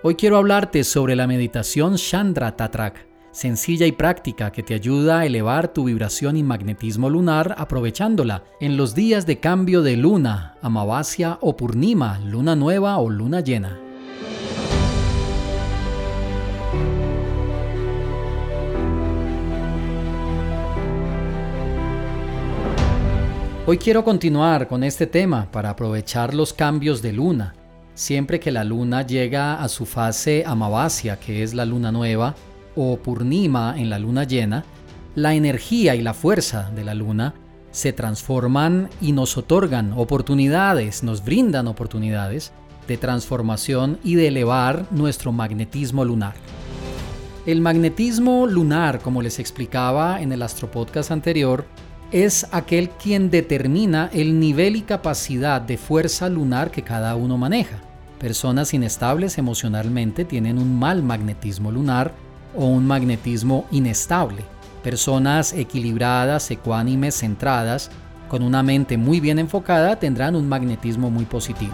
Hoy quiero hablarte sobre la meditación Chandra Tatrak, sencilla y práctica que te ayuda a elevar tu vibración y magnetismo lunar aprovechándola en los días de cambio de luna, Amavasya o Purnima, luna nueva o luna llena. Hoy quiero continuar con este tema para aprovechar los cambios de luna. Siempre que la luna llega a su fase Amavasya, que es la luna nueva, o Purnima en la luna llena, la energía y la fuerza de la luna se transforman y nos otorgan oportunidades, nos brindan oportunidades de transformación y de elevar nuestro magnetismo lunar. El magnetismo lunar, como les explicaba en el astropodcast anterior, es aquel quien determina el nivel y capacidad de fuerza lunar que cada uno maneja. Personas inestables emocionalmente tienen un mal magnetismo lunar o un magnetismo inestable. Personas equilibradas, ecuánimes, centradas, con una mente muy bien enfocada, tendrán un magnetismo muy positivo.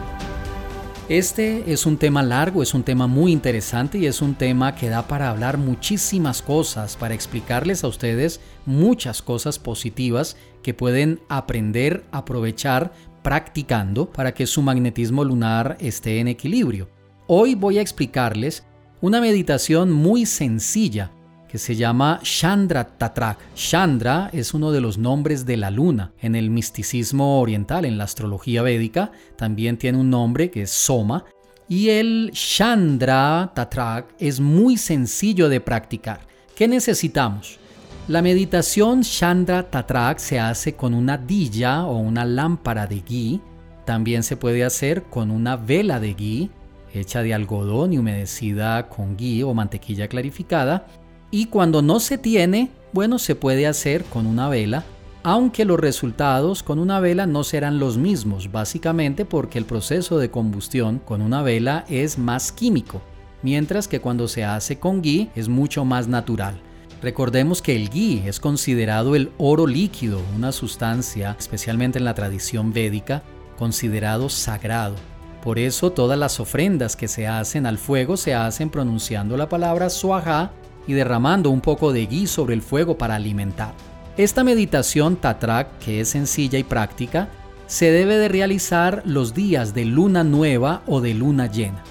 Este es un tema largo, es un tema muy interesante y es un tema que da para hablar muchísimas cosas, para explicarles a ustedes muchas cosas positivas que pueden aprender, aprovechar, practicando para que su magnetismo lunar esté en equilibrio. Hoy voy a explicarles una meditación muy sencilla que se llama Chandra Tatrak. Chandra es uno de los nombres de la luna. En el misticismo oriental, en la astrología védica, también tiene un nombre que es Soma. Y el Chandra Tatrak es muy sencillo de practicar. ¿Qué necesitamos? La meditación Chandra Tatrak se hace con una diya o una lámpara de ghee. También se puede hacer con una vela de ghee, hecha de algodón y humedecida con ghee o mantequilla clarificada. Y cuando no se tiene, bueno, se puede hacer con una vela, aunque los resultados con una vela no serán los mismos, básicamente porque el proceso de combustión con una vela es más químico, mientras que cuando se hace con ghee es mucho más natural. Recordemos que el ghee es considerado el oro líquido, una sustancia, especialmente en la tradición védica, considerado sagrado. Por eso todas las ofrendas que se hacen al fuego se hacen pronunciando la palabra swaha y derramando un poco de ghee sobre el fuego para alimentar. Esta meditación Tatrak, que es sencilla y práctica, se debe de realizar los días de luna nueva o de luna llena.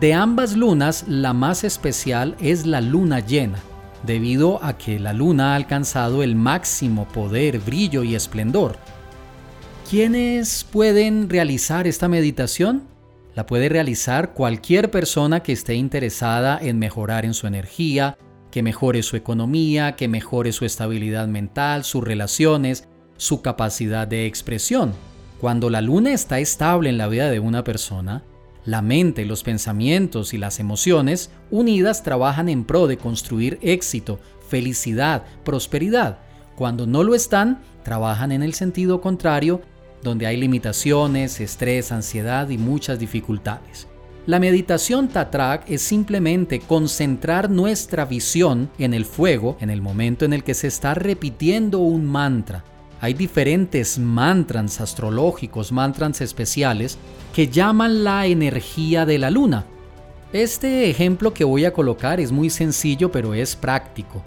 De ambas lunas, la más especial es la luna llena, debido a que la luna ha alcanzado el máximo poder, brillo y esplendor. ¿Quiénes pueden realizar esta meditación? La puede realizar cualquier persona que esté interesada en mejorar en su energía, que mejore su economía, que mejore su estabilidad mental, sus relaciones, su capacidad de expresión. Cuando la luna está estable en la vida de una persona, la mente, los pensamientos y las emociones unidas trabajan en pro de construir éxito, felicidad, prosperidad. Cuando no lo están, trabajan en el sentido contrario, donde hay limitaciones, estrés, ansiedad y muchas dificultades. La meditación Tatrak es simplemente concentrar nuestra visión en el fuego en el momento en el que se está repitiendo un mantra. Hay diferentes mantras astrológicos, mantras especiales, que llaman la energía de la luna. Este ejemplo que voy a colocar es muy sencillo, pero es práctico.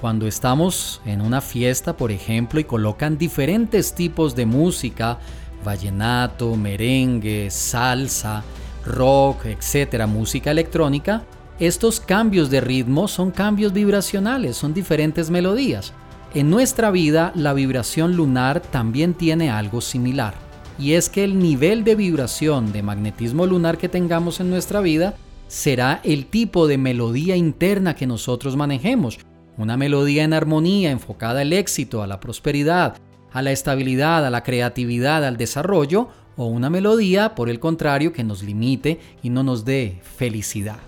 Cuando estamos en una fiesta, por ejemplo, y colocan diferentes tipos de música, vallenato, merengue, salsa, rock, etcétera, música electrónica, estos cambios de ritmo son cambios vibracionales, son diferentes melodías. En nuestra vida, la vibración lunar también tiene algo similar, y es que el nivel de vibración de magnetismo lunar que tengamos en nuestra vida será el tipo de melodía interna que nosotros manejemos. Una melodía en armonía, enfocada al éxito, a la prosperidad, a la estabilidad, a la creatividad, al desarrollo, o una melodía, por el contrario, que nos limite y no nos dé felicidad.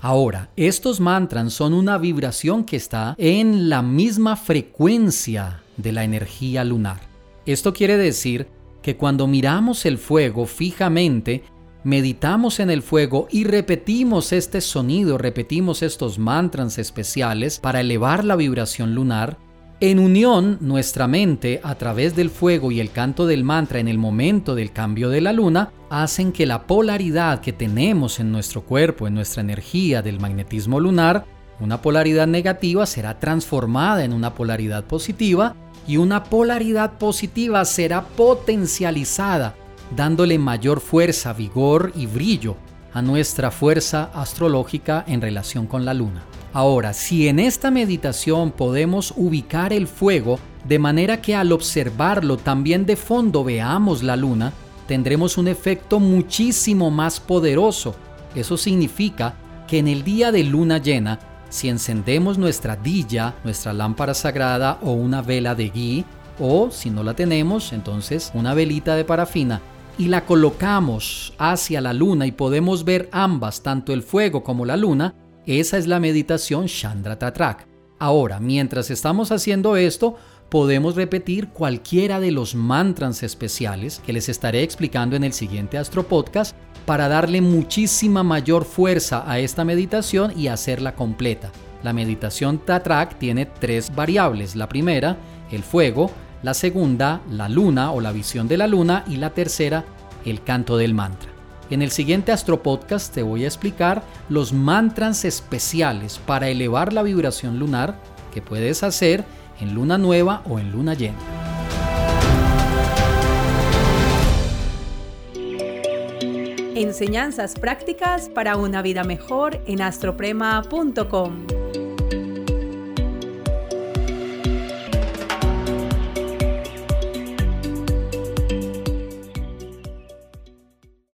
Ahora, estos mantras son una vibración que está en la misma frecuencia de la energía lunar. Esto quiere decir que cuando miramos el fuego fijamente, meditamos en el fuego y repetimos este sonido, repetimos estos mantras especiales para elevar la vibración lunar, En unión, nuestra mente, a través del fuego y el canto del mantra en el momento del cambio de la luna, hacen que la polaridad que tenemos en nuestro cuerpo, en nuestra energía del magnetismo lunar, una polaridad negativa será transformada en una polaridad positiva y una polaridad positiva será potencializada, dándole mayor fuerza, vigor y brillo a nuestra fuerza astrológica en relación con la luna. Ahora, si en esta meditación podemos ubicar el fuego de manera que al observarlo también de fondo veamos la luna, tendremos un efecto muchísimo más poderoso. Eso significa que en el día de luna llena, si encendemos nuestra diya, nuestra lámpara sagrada o una vela de ghee, o si no la tenemos, entonces una velita de parafina, y la colocamos hacia la luna y podemos ver ambas, tanto el fuego como la luna, esa es la meditación Chandra Tatrak. Ahora, mientras estamos haciendo esto, podemos repetir cualquiera de los mantras especiales que les estaré explicando en el siguiente astropodcast para darle muchísima mayor fuerza a esta meditación y hacerla completa. La meditación Tatrak tiene 3 variables. La primera, el fuego; la segunda, la luna o la visión de la luna; y la tercera, el canto del mantra. En el siguiente astropodcast te voy a explicar los mantras especiales para elevar la vibración lunar que puedes hacer en luna nueva o en luna llena. Enseñanzas prácticas para una vida mejor en astroprema.com.